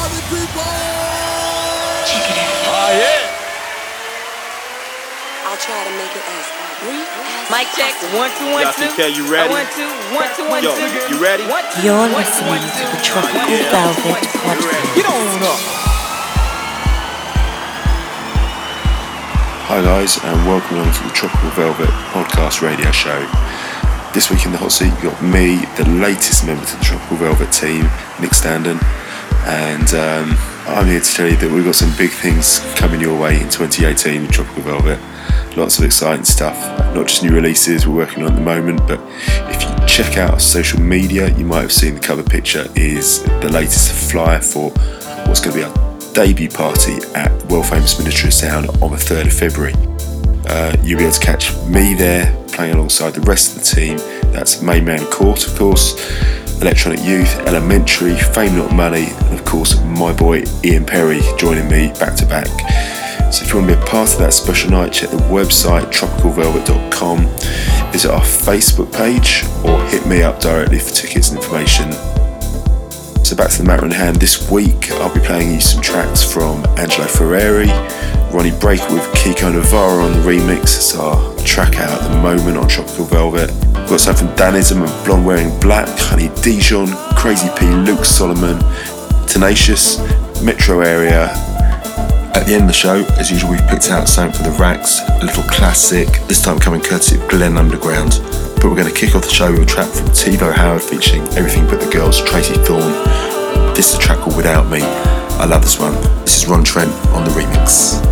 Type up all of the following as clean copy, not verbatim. party people! Check it out. Oh, yeah! I'll try to make it as brief as mic check. 1, 2, 1, 2. Dr. K, you ready? 1, 2, 1, 2, 1, 2. Yo, you ready? You're listening to the Tropical Velvet Podcast. Get on up. Hi guys, and welcome along to the Tropical Velvet Podcast Radio Show. This week in the hot seat, you got me, the latest member to the Tropical Velvet team, Nick Standen, and I'm here to tell you that we've got some big things coming your way in 2018 with Tropical Velvet. Lots of exciting stuff, not just new releases we're working on at the moment, but if you check out our social media, you might have seen the cover picture is the latest flyer for what's going to be our debut party at the well-famous Ministry of Sound on the 3rd of February. You'll be able to catch me there, playing alongside the rest of the team. That's Main Man Court, of course, Electronic Youth, Elementary, Fame Not Money, and of course my boy Ian Perry joining me back to back. So if you want to be a part of that special night, check the website tropicalvelvet.com, visit our Facebook page, or hit me up directly for tickets and information. So back to the matter in hand, this week I'll be playing you some tracks from Angelo Ferreri, Ronnie Breaker with Kiko Navarro on the remix. It's our track out at the moment on Tropical Velvet. We've got stuff from Danism and Blonde Wearing Black, Honey Dijon, Crazy P, Luke Solomon, Tenacious, Metro Area. At the end of the show, as usual, we've picked out something from The Racks, a little classic, this time coming courtesy of Glen Underground. But we're going to kick off the show with a track from Tebow Howard featuring Everything But the Girls, Tracy Thorn. This is a track called Without Me. I love this one. This is Ron Trent on the remix.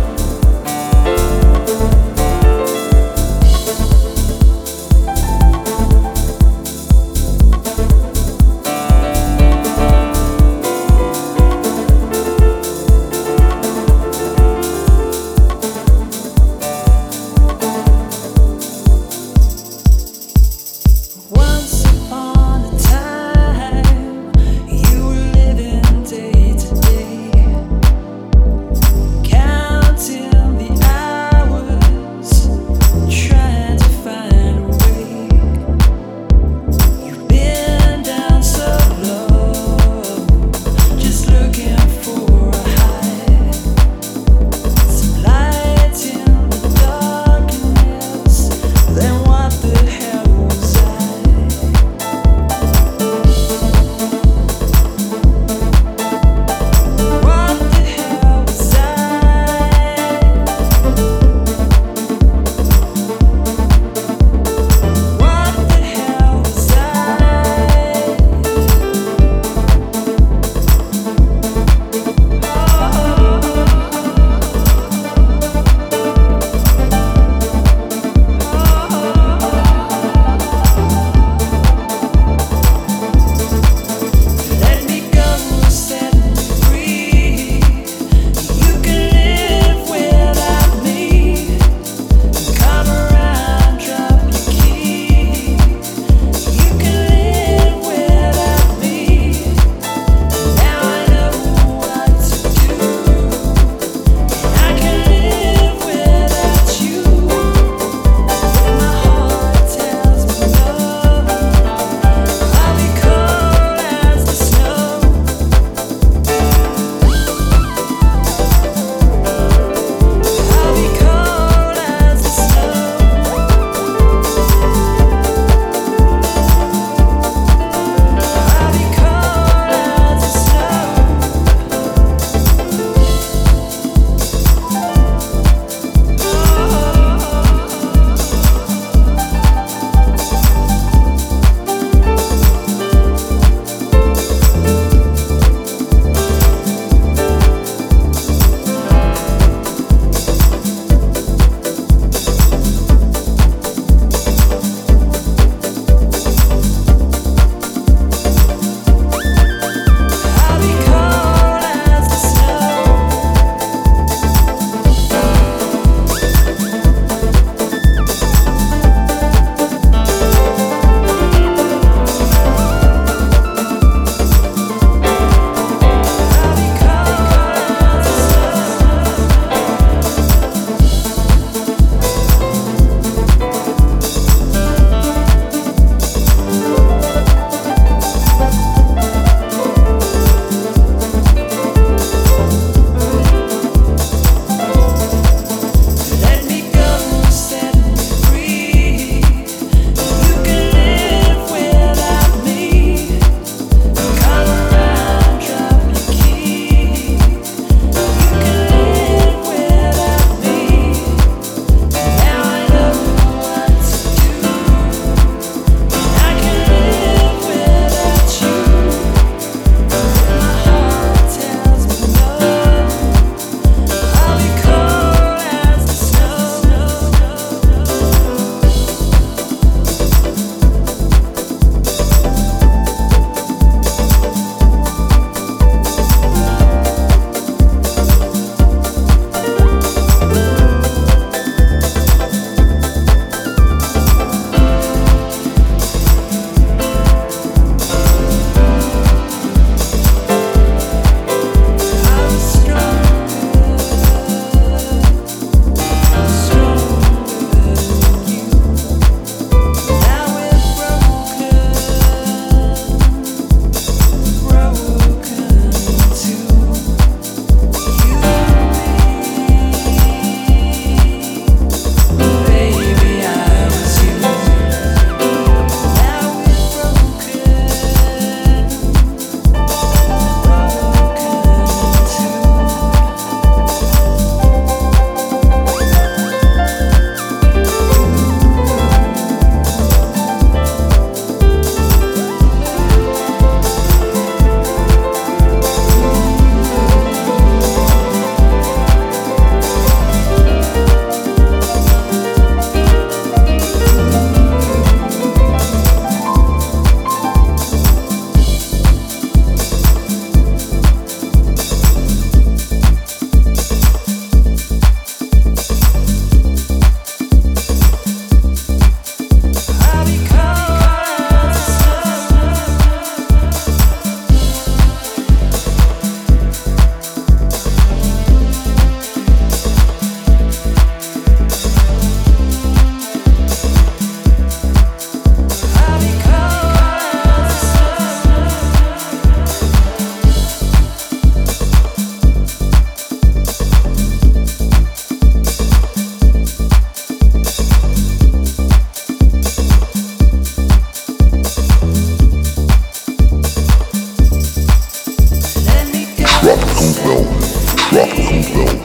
It's real love.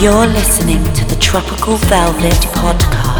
You're listening to the Tropical Velvet Podcast.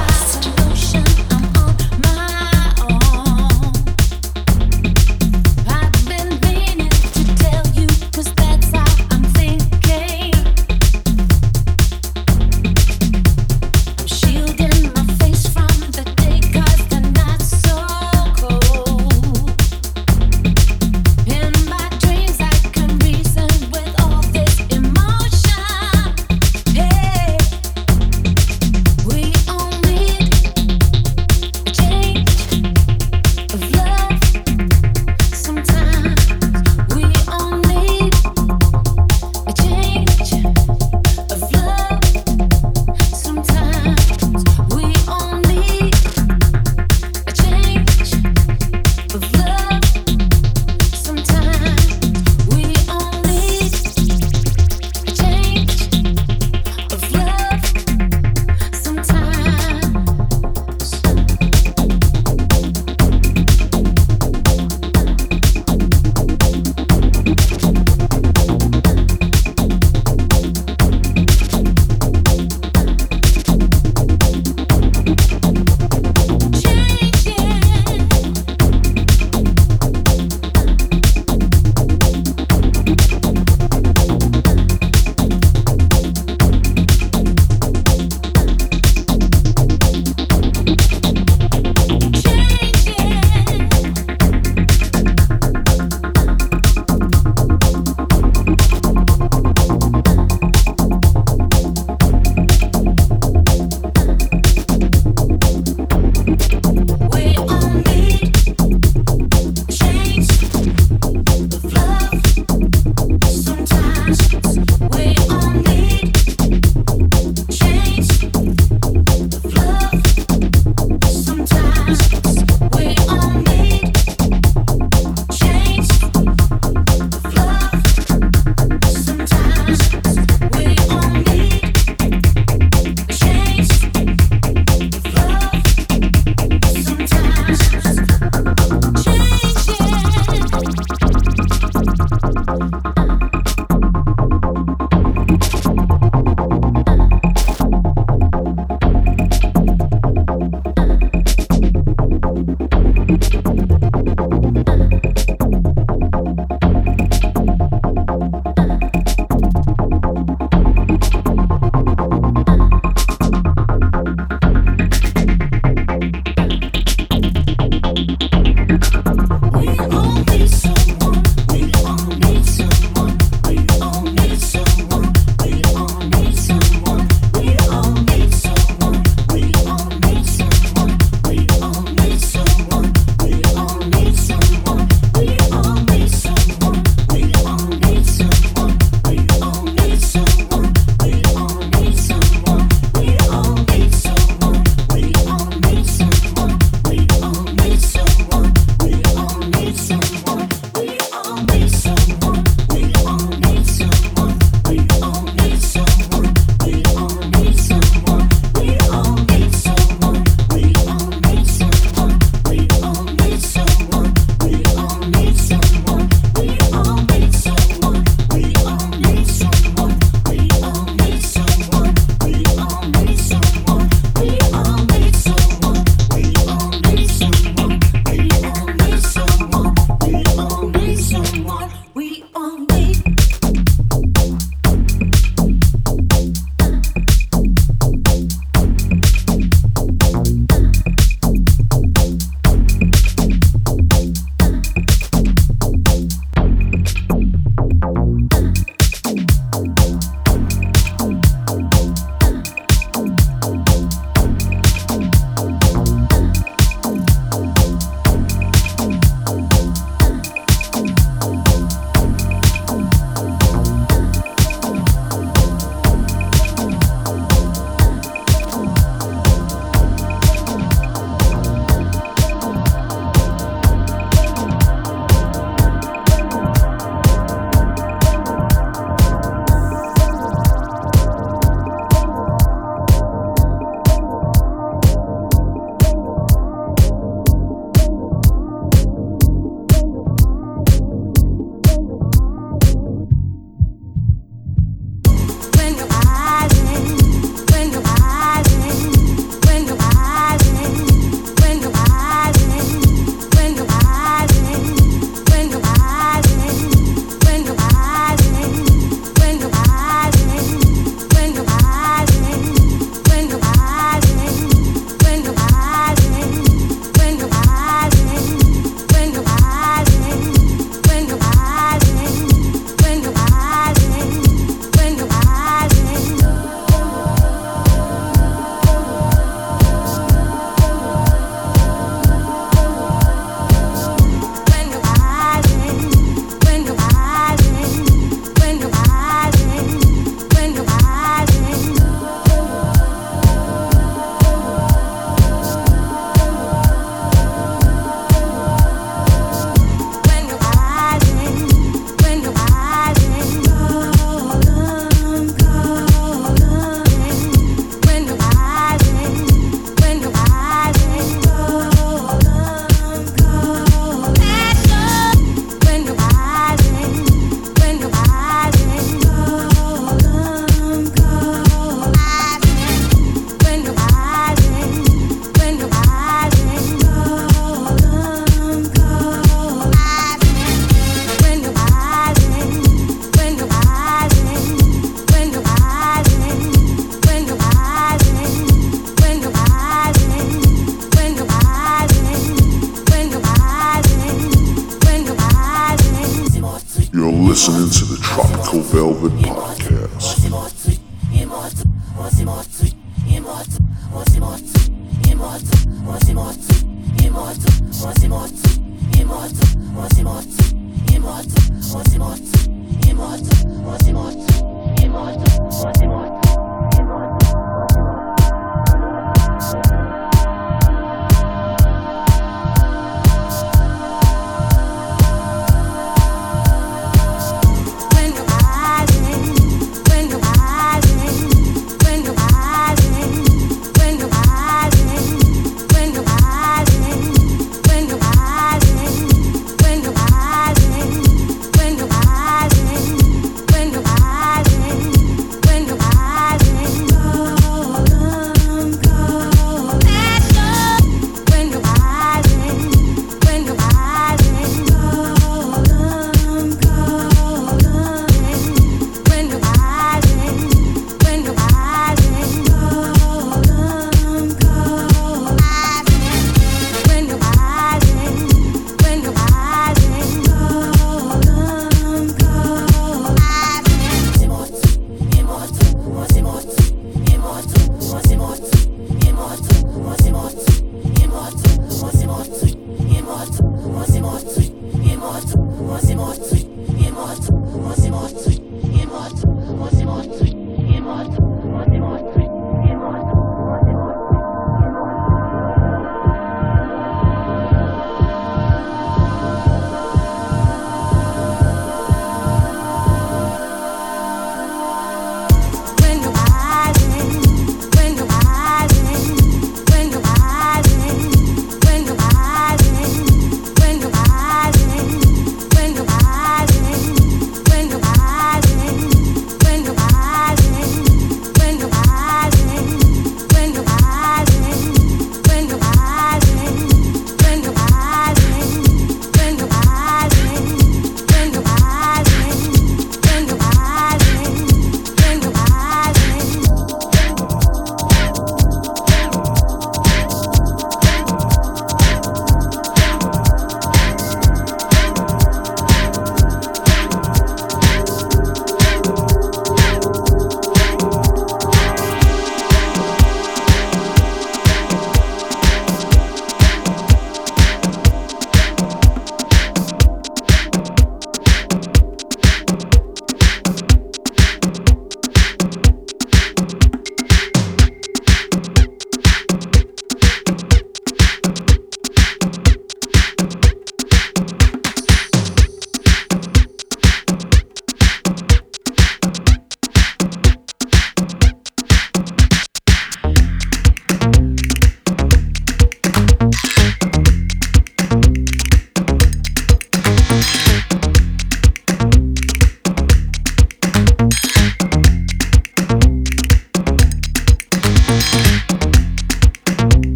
Velvet Podcast.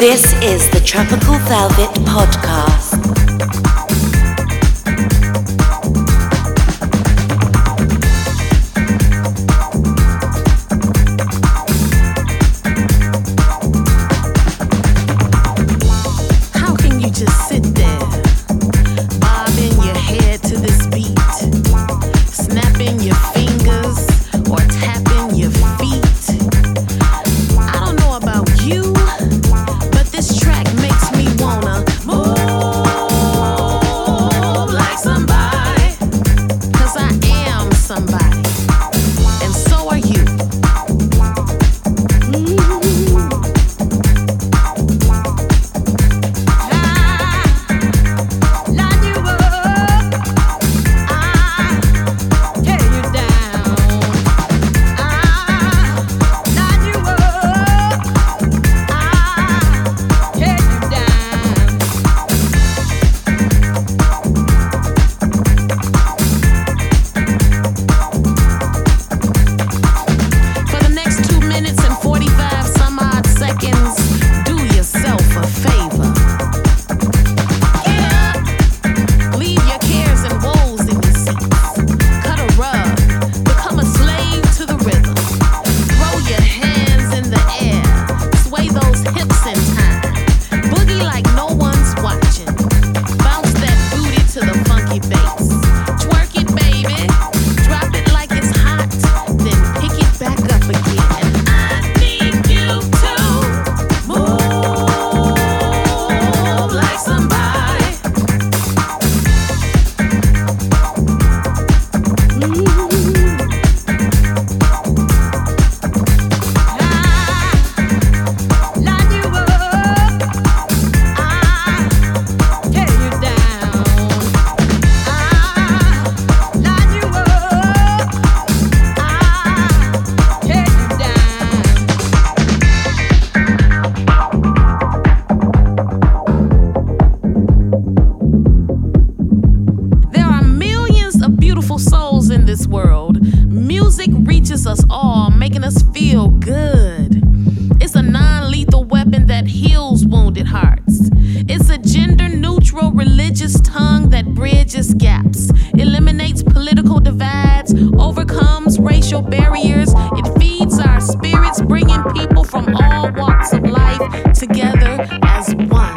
This is the Tropical Velvet Podcast. How can you just sit there, bobbing your head to this beat, snapping your fingers or tapping your feet? I don't know about you. This track makes me wanna move. bridges gaps, eliminates political divides, overcomes racial barriers. It feeds our spirits, bringing people from all walks of life together as one.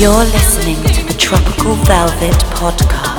You're listening to the Tropical Velvet Podcast.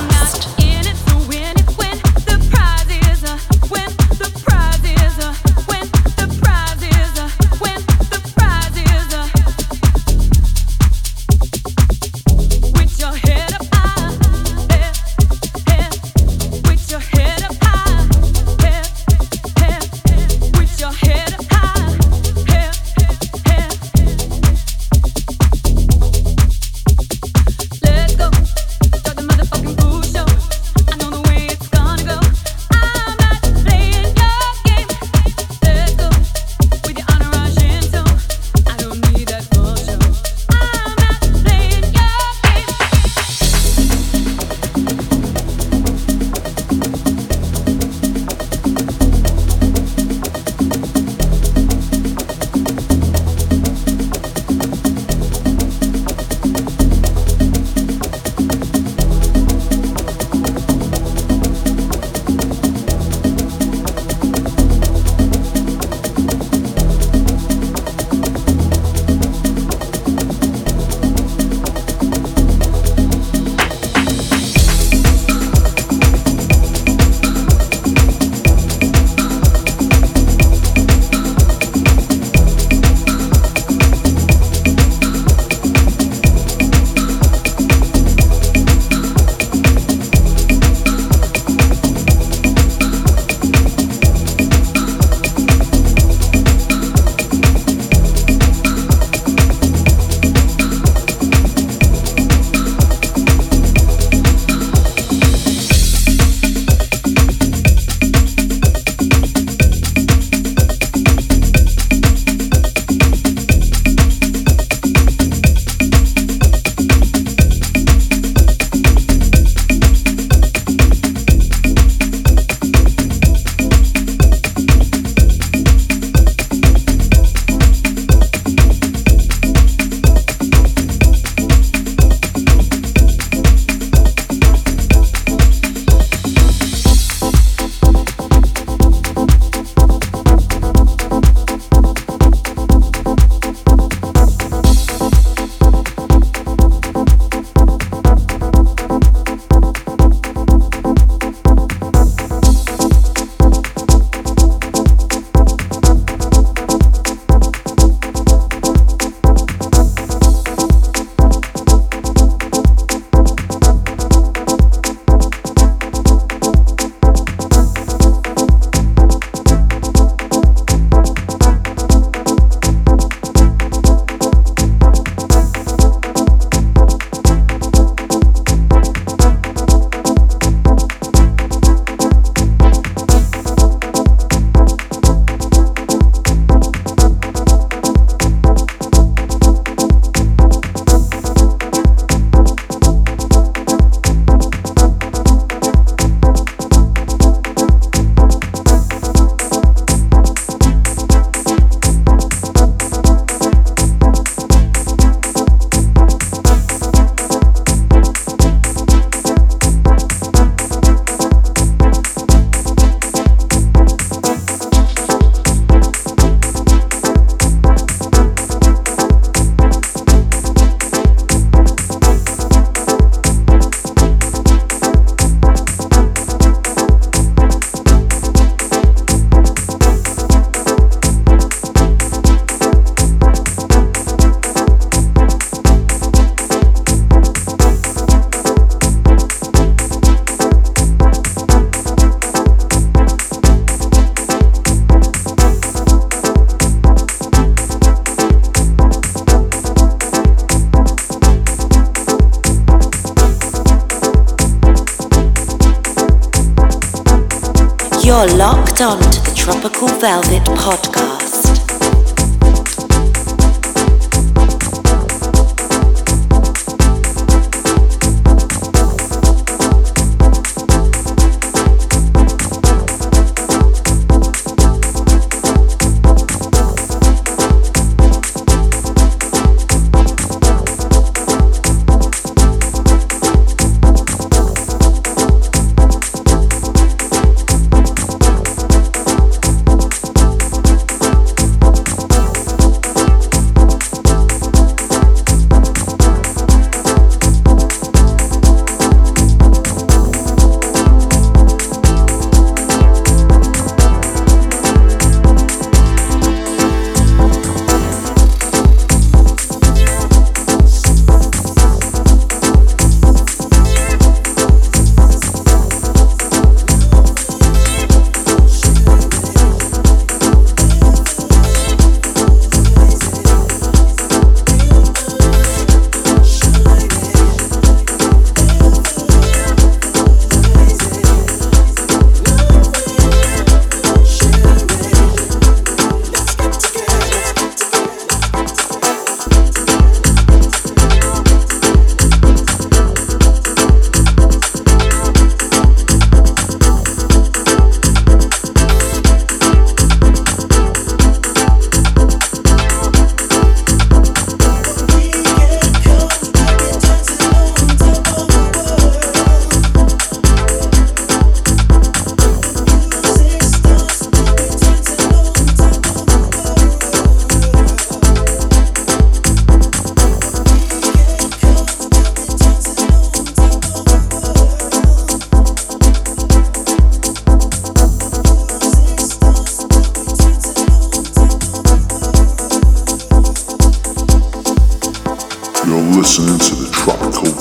You're locked on to the Tropical Velvet Podcast.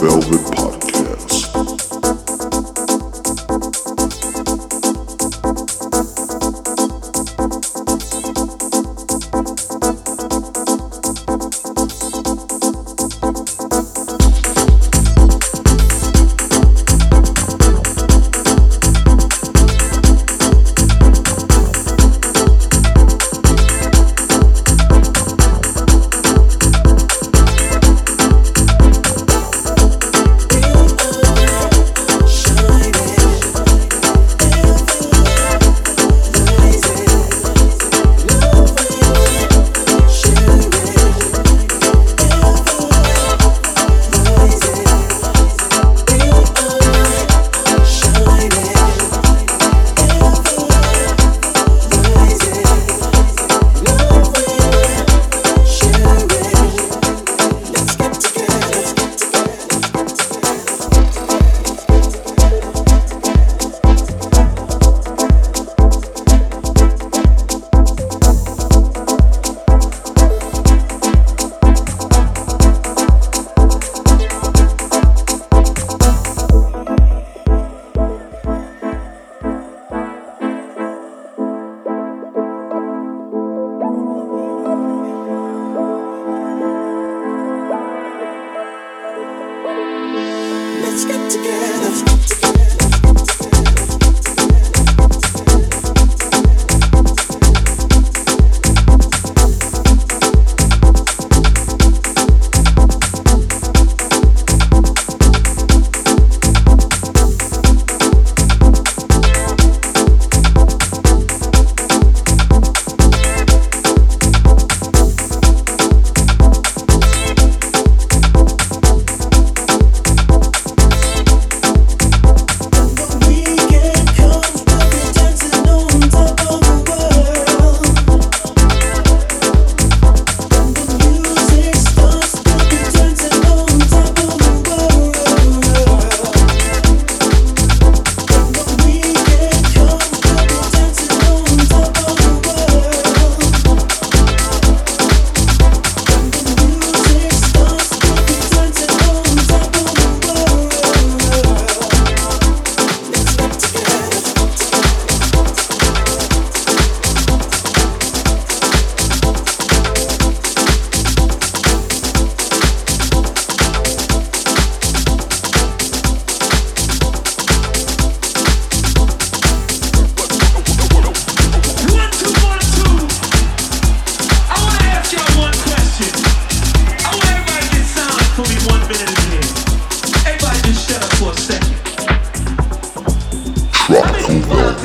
Velvet Podcast.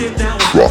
Now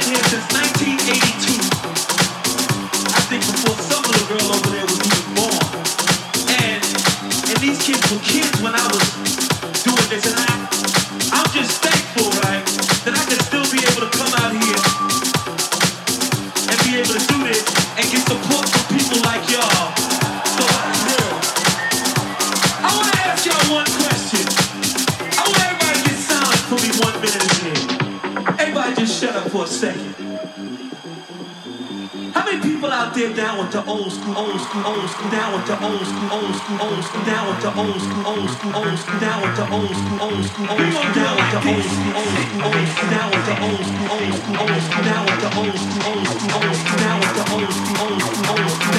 been here since 1982. I think before some little girl over there was even born. And these kids were kids when I was doing this. And I'm just thankful, right, that I can still be able to come out here and be able to do this and get support from people like y'all. So that's real. I want to ask y'all one question. I want everybody to get silent for me 1 minute again. Everybody just shut up for a second. How many people out there down with the old school, down with the old school, down with the old school, down with the old school, down with the old school, down with the old school, down with the old school, down with the old school, down with the old school, down with the old school, down with the old school, down with the old school, down with the old school, down with the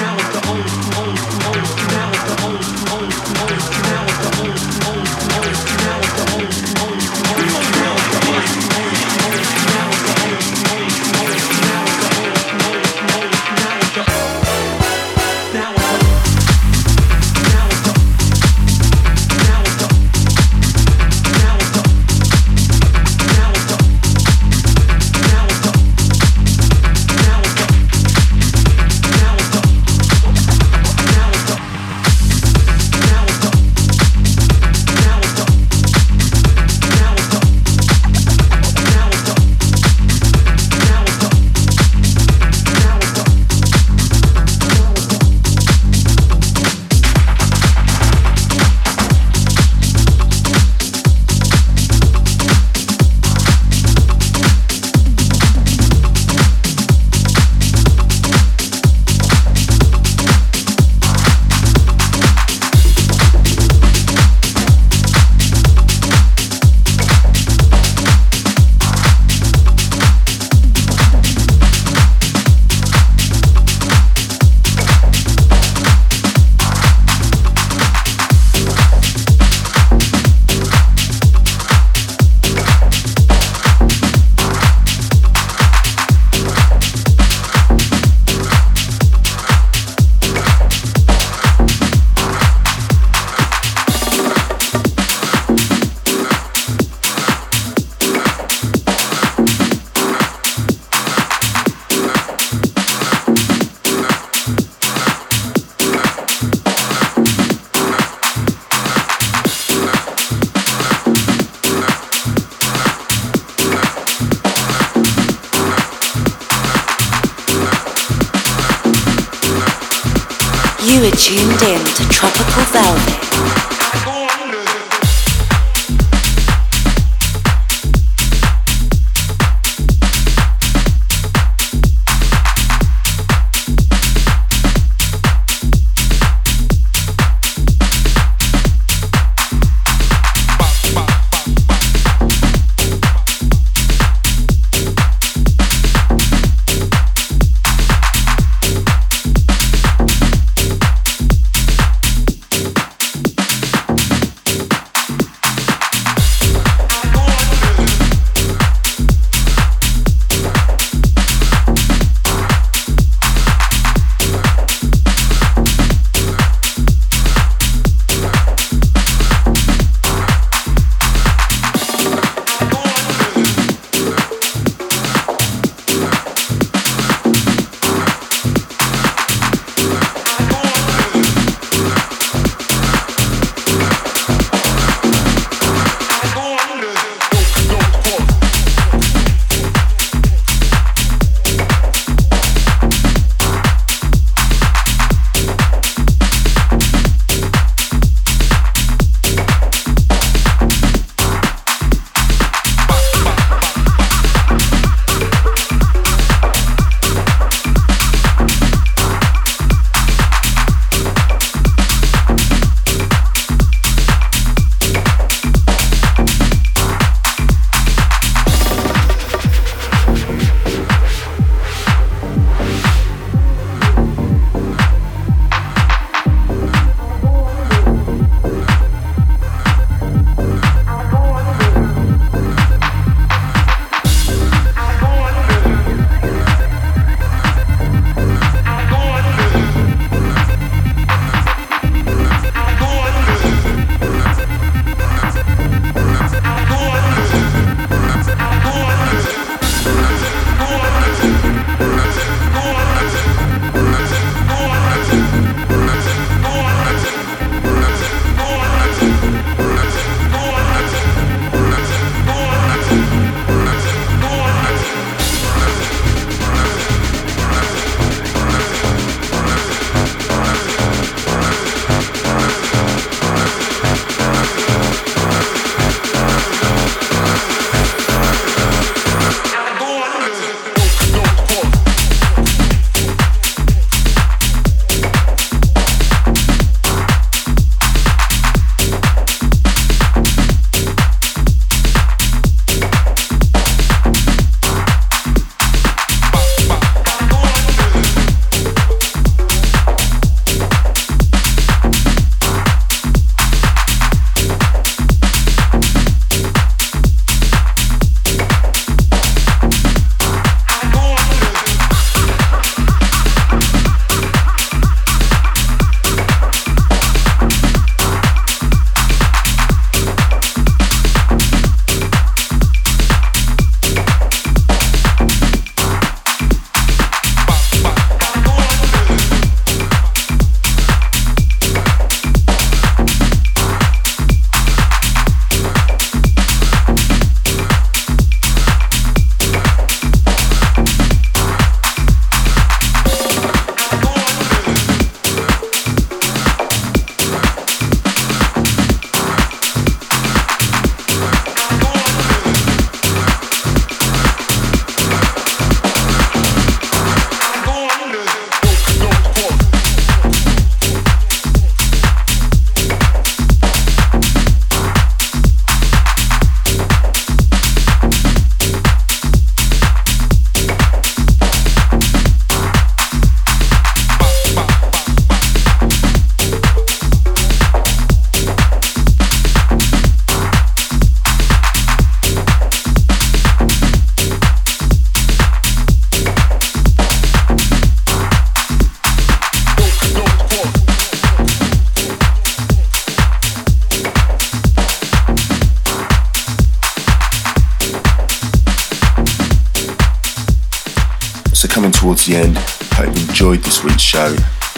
So coming towards the end, hope you enjoyed this week's show,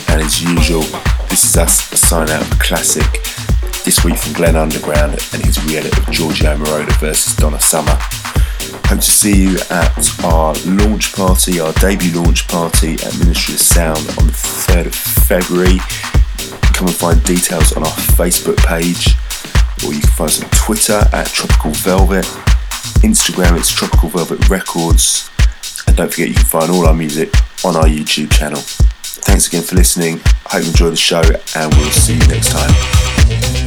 and as usual, this is us signing out of a classic, this week from Glen Underground and his re-edit of Giorgio Moroder versus Donna Summer. Hope to see you at our launch party, our debut launch party at Ministry of Sound on the 3rd of February. Come and find details on our Facebook page, or you can find us on Twitter at Tropical Velvet, Instagram it's Tropical Velvet Records, and don't forget you can find all our music on our YouTube channel. Thanks again for listening, hope you enjoy the show, and we'll see you next time.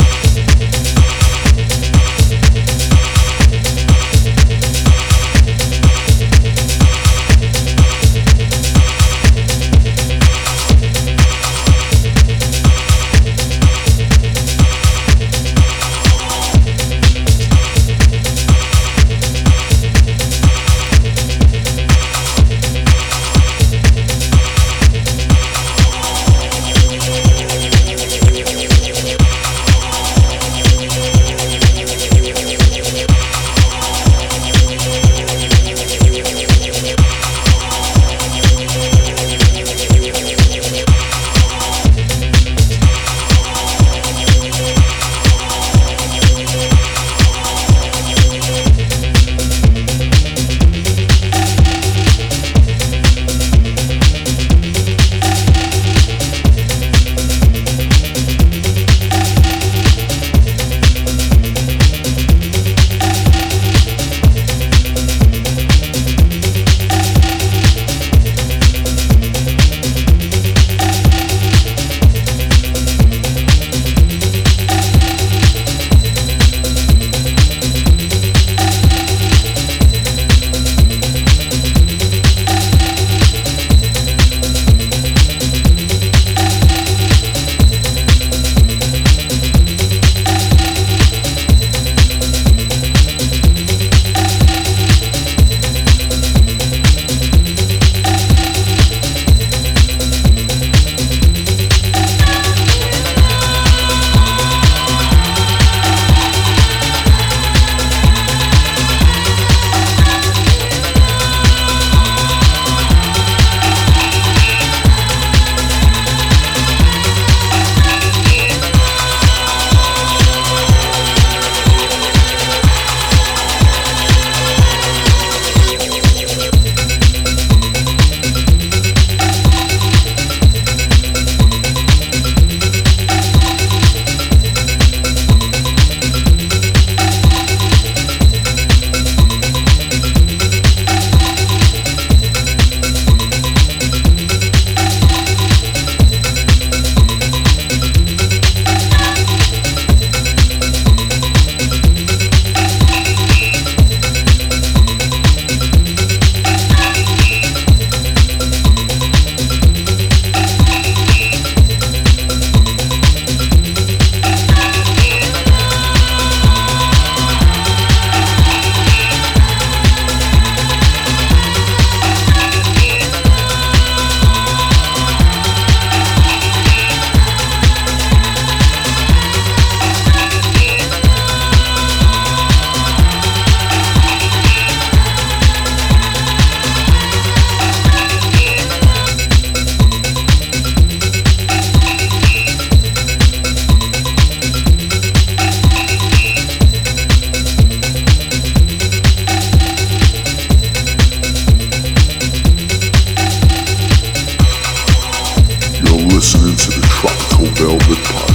Listening to the Tropical Velvet Podcast.